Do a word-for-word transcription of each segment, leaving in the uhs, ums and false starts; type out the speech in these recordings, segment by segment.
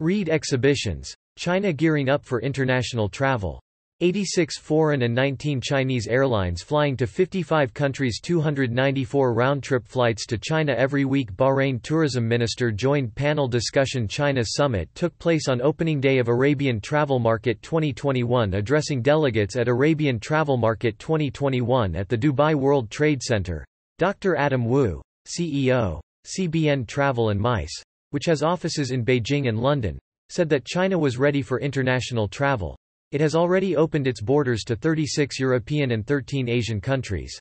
Reed Exhibitions. China gearing up for international travel. eighty-six foreign and nineteen Chinese airlines flying to fifty-five countries, two hundred ninety-four round-trip flights to China every week. Bahrain Tourism Minister joined panel discussion. China Summit took place on opening day of Arabian Travel Market twenty twenty-one, addressing delegates at Arabian Travel Market twenty twenty-one at the Dubai World Trade Center. Doctor Adam Wu, C E O, C B N Travel and MICE, which has offices in Beijing and London, said that China was ready for international travel. It has already opened its borders to thirty-six European and thirteen Asian countries.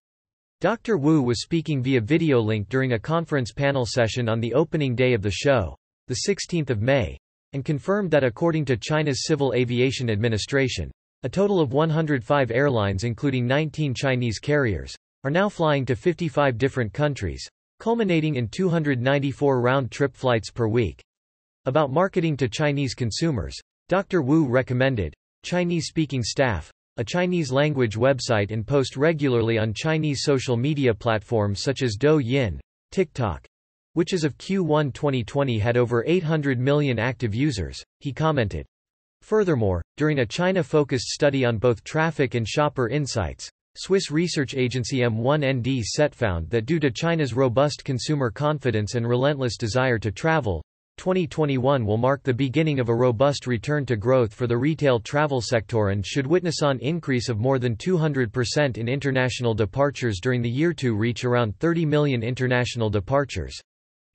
Doctor Wu was speaking via video link during a conference panel session on the opening day of the show, the sixteenth of May, and confirmed that according to China's Civil Aviation Administration, a total of one hundred five airlines, including nineteen Chinese carriers, are now flying to fifty-five different countries, culminating in two hundred ninety-four round-trip flights per week. About marketing to Chinese consumers, Doctor Wu recommended Chinese-speaking staff, a Chinese-language website, and post regularly on Chinese social media platforms such as Douyin, TikTok, which as of Q one twenty twenty had over eight hundred million active users, he commented. Furthermore, during a China-focused study on both traffic and shopper insights, Swiss research agency M one N D set found that due to China's robust consumer confidence and relentless desire to travel, twenty twenty-one will mark the beginning of a robust return to growth for the retail travel sector and should witness an increase of more than two hundred percent in international departures during the year to reach around thirty million international departures.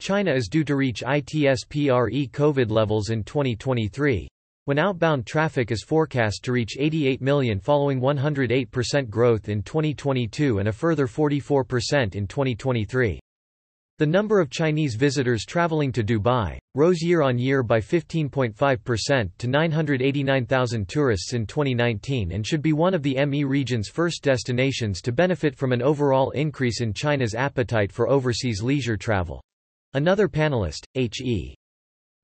China is due to reach its pre COVID levels in twenty twenty-three, when outbound traffic is forecast to reach eighty-eight million following one hundred eight percent growth in twenty twenty-two and a further forty-four percent in twenty twenty-three. The number of Chinese visitors traveling to Dubai rose year-on-year by fifteen point five percent to nine hundred eighty-nine thousand tourists in twenty nineteen and should be one of the M E region's first destinations to benefit from an overall increase in China's appetite for overseas leisure travel. Another panelist, H E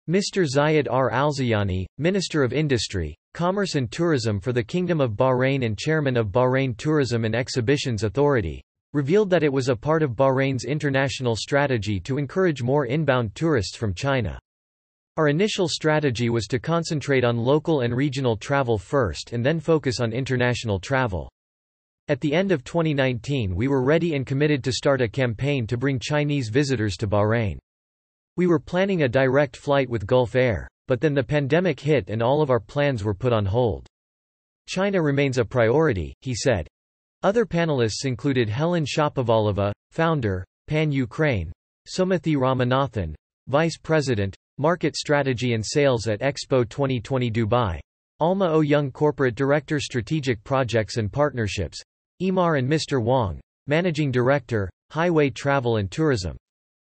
Mister Zayed R. Al-Zayani, Minister of Industry, Commerce and Tourism for the Kingdom of Bahrain and Chairman of Bahrain Tourism and Exhibitions Authority, revealed that it was a part of Bahrain's international strategy to encourage more inbound tourists from China. Our initial strategy was to concentrate on local and regional travel first and then focus on international travel. At the end of twenty nineteen, we were ready and committed to start a campaign to bring Chinese visitors to Bahrain. We were planning a direct flight with Gulf Air, but then the pandemic hit and all of our plans were put on hold. China remains a priority, he said. Other panelists included Helen Shapovalova, founder, Pan Ukraine, Somathi Ramanathan, vice president, market strategy and sales at Expo twenty twenty Dubai, Alma Oyoung, corporate director, strategic projects and partnerships, Emaar, and Mister Wong, managing director, highway travel and tourism.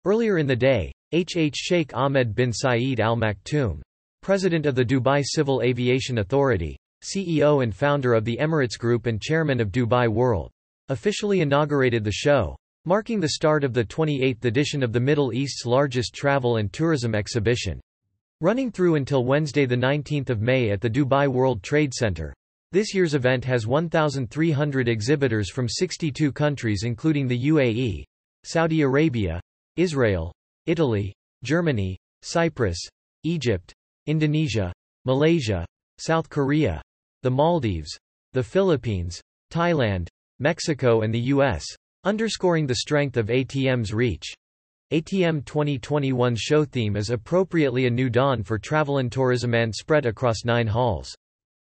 Earlier in the day, H H Sheikh Ahmed bin Saeed Al Maktoum, president of the Dubai Civil Aviation Authority, C E O and founder of the Emirates Group and chairman of Dubai World, officially inaugurated the show, marking the start of the twenty-eighth edition of the Middle East's largest travel and tourism exhibition. Running through until Wednesday the nineteenth of May at the Dubai World Trade Center, this year's event has one thousand three hundred exhibitors from sixty-two countries including the U A E, Saudi Arabia, Israel, Italy, Germany, Cyprus, Egypt, Indonesia, Malaysia, South Korea, the Maldives, the Philippines, Thailand, Mexico and the U S, underscoring the strength of A T M's reach. A T M twenty twenty-one show theme is appropriately a new dawn for travel and tourism and spread across nine halls.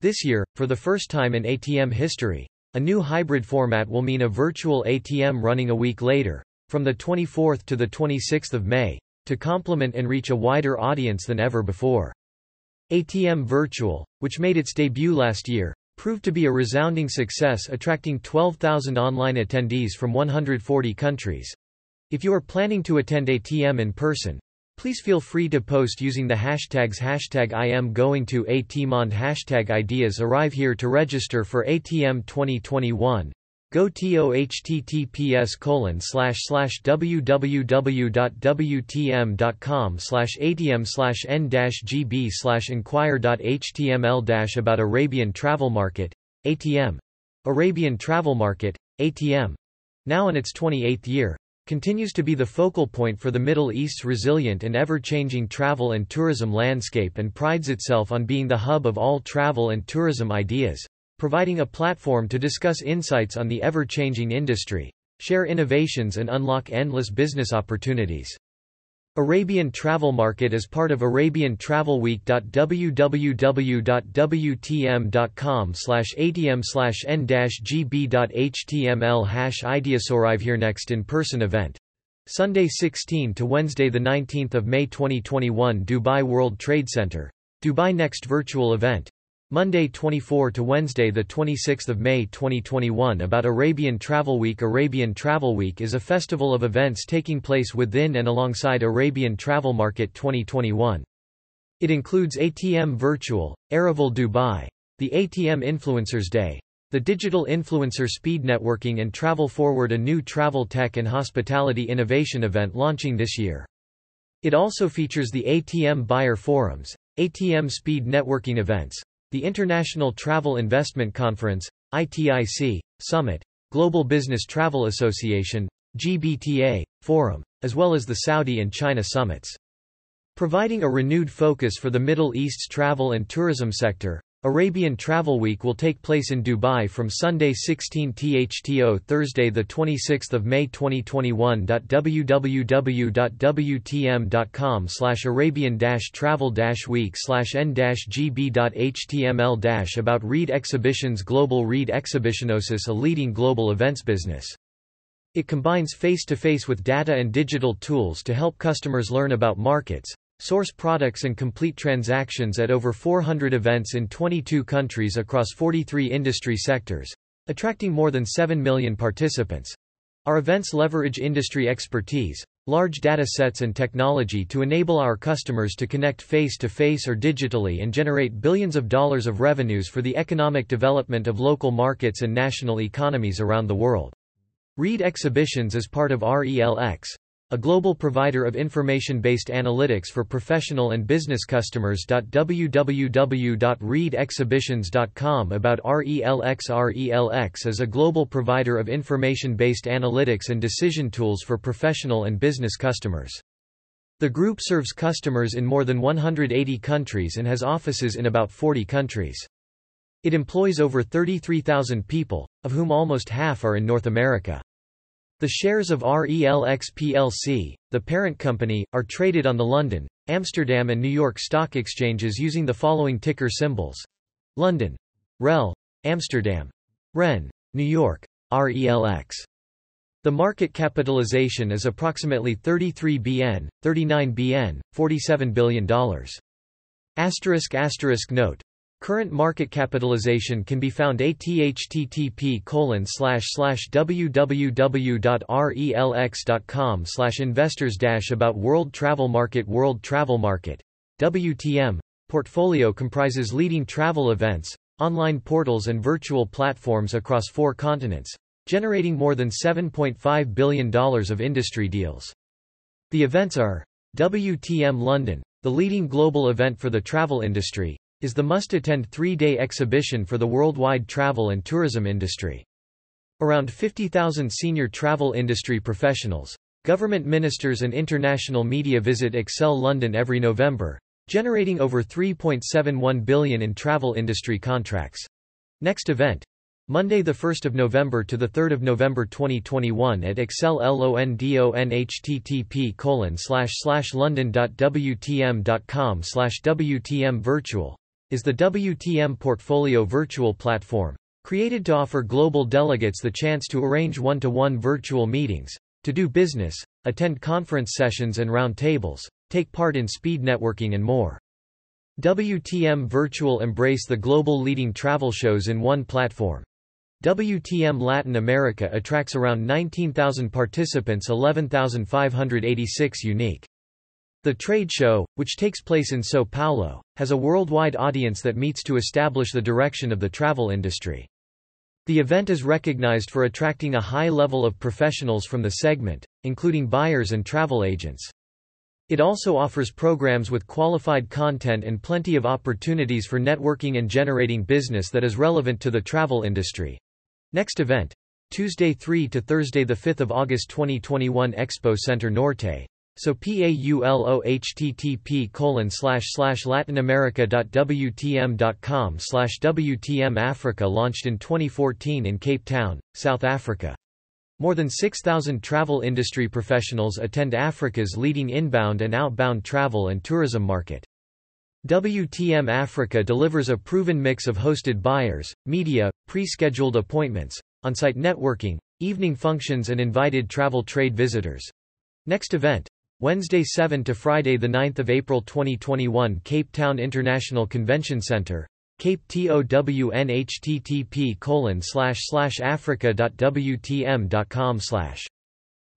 This year, for the first time in A T M history, a new hybrid format will mean a virtual A T M running a week later, from the twenty-fourth to the twenty-sixth of May, to complement and reach a wider audience than ever before. A T M Virtual, which made its debut last year, proved to be a resounding success, attracting twelve thousand online attendees from one hundred forty countries. If you are planning to attend A T M in person, please feel free to post using the hashtags hashtag I am going to A T M and hashtag ideas arrive here to register for A T M twenty twenty-one. Go to https colon slash slash www.wtm.com slash atm slash n-gb slash inquire.html dash about Arabian Travel Market, A T M. Arabian Travel Market, A T M. Now in its twenty-eighth year, continues to be the focal point for the Middle East's resilient and ever-changing travel and tourism landscape and prides itself on being the hub of all travel and tourism ideas, providing a platform to discuss insights on the ever-changing industry, share innovations and unlock endless business opportunities. Arabian Travel Market is part of Arabian Travel Week. w w w dot w t m dot com slash a t m slash n dash g b dot h t m l slash ideasorrive here next in-person event. Sunday sixteen to Wednesday the nineteenth of May twenty twenty-one, Dubai World Trade Center, Dubai next virtual event. Monday twenty-four to Wednesday the twenty-sixth of May twenty twenty-one. About Arabian Travel Week. Arabian Travel Week is a festival of events taking place within and alongside Arabian Travel Market twenty twenty-one. It includes A T M Virtual, Araval Dubai, the A T M Influencers Day, the Digital Influencer Speed Networking and Travel Forward, a new travel tech and hospitality innovation event launching this year. It also features the A T M Buyer Forums, A T M Speed Networking events, the International Travel Investment Conference, I T I C, Summit, Global Business Travel Association, G B T A, Forum, as well as the Saudi and China summits. Providing a renewed focus for the Middle East's travel and tourism sector, Arabian Travel Week will take place in Dubai from Sunday the sixteenth to Thursday the twenty-sixth of May twenty twenty-one. w w w dot w t m dot com slash arabian dash travel dash week slash n dash g b dot h t m l dash About Reed Exhibitions Global. Reed Exhibitions is a leading global events business. It combines face-to-face with data and digital tools to help customers learn about markets, source products and complete transactions at over four hundred events in twenty-two countries across forty-three industry sectors, attracting more than seven million participants. Our events leverage industry expertise, large data sets and technology to enable our customers to connect face-to-face or digitally and generate billions of dollars of revenues for the economic development of local markets and national economies around the world. Reed Exhibitions is part of R E L X, a global provider of information-based analytics for professional and business customers. w w w dot reed exhibitions dot com About R E L X. R E L X is a global provider of information-based analytics and decision tools for professional and business customers. The group serves customers in more than one hundred eighty countries and has offices in about forty countries. It employs over thirty-three thousand people, of whom almost half are in North America. The shares of R E L X P L C, the parent company, are traded on the London, Amsterdam and New York stock exchanges using the following ticker symbols: London, R E L, Amsterdam, R E N, New York, R E L X. The market capitalization is approximately thirty-three billion, thirty-nine billion, forty-seven billion dollars. Asterisk asterisk note. Current market capitalization can be found at http colon slash slash w w w dot relx dot com slash investors. About World Travel Market. World Travel Market W T M portfolio comprises leading travel events, online portals and virtual platforms across four continents, generating more than seven point five billion dollars of industry deals. The events are: W T M London, the leading global event for the travel industry, is the must-attend three-day exhibition for the worldwide travel and tourism industry. Around fifty thousand senior travel industry professionals, government ministers and international media visit Excel London every November, generating over three point seven one billion dollars in travel industry contracts. Next event, Monday the first of November to the third of November twenty twenty-one at Excel London. http colon slash slash london dot w t m dot com slash w t m virtual is the W T M Portfolio Virtual Platform, created to offer global delegates the chance to arrange one-to-one virtual meetings, to do business, attend conference sessions and roundtables, take part in speed networking and more. W T M Virtual embrace the global leading travel shows in one platform. W T M Latin America attracts around nineteen thousand participants, eleven thousand five hundred eighty-six unique. The trade show, which takes place in São Paulo, has a worldwide audience that meets to establish the direction of the travel industry. The event is recognized for attracting a high level of professionals from the segment, including buyers and travel agents. It also offers programs with qualified content and plenty of opportunities for networking and generating business that is relevant to the travel industry. Next event, Tuesday three to Thursday the fifth of August twenty twenty-one Expo Center Norte. So paul http colon slash slash latinamerica.wtm.com slash WTM Africa launched in twenty fourteen in Cape Town, South Africa. More than six thousand travel industry professionals attend Africa's leading inbound and outbound travel and tourism market. W T M Africa delivers a proven mix of hosted buyers, media, pre-scheduled appointments, on-site networking, evening functions and invited travel trade visitors. Next event, Wednesday seven to Friday the ninth of April twenty twenty-one Cape Town International Convention Center, Cape Town http colon slash slash africa.wtm.com slash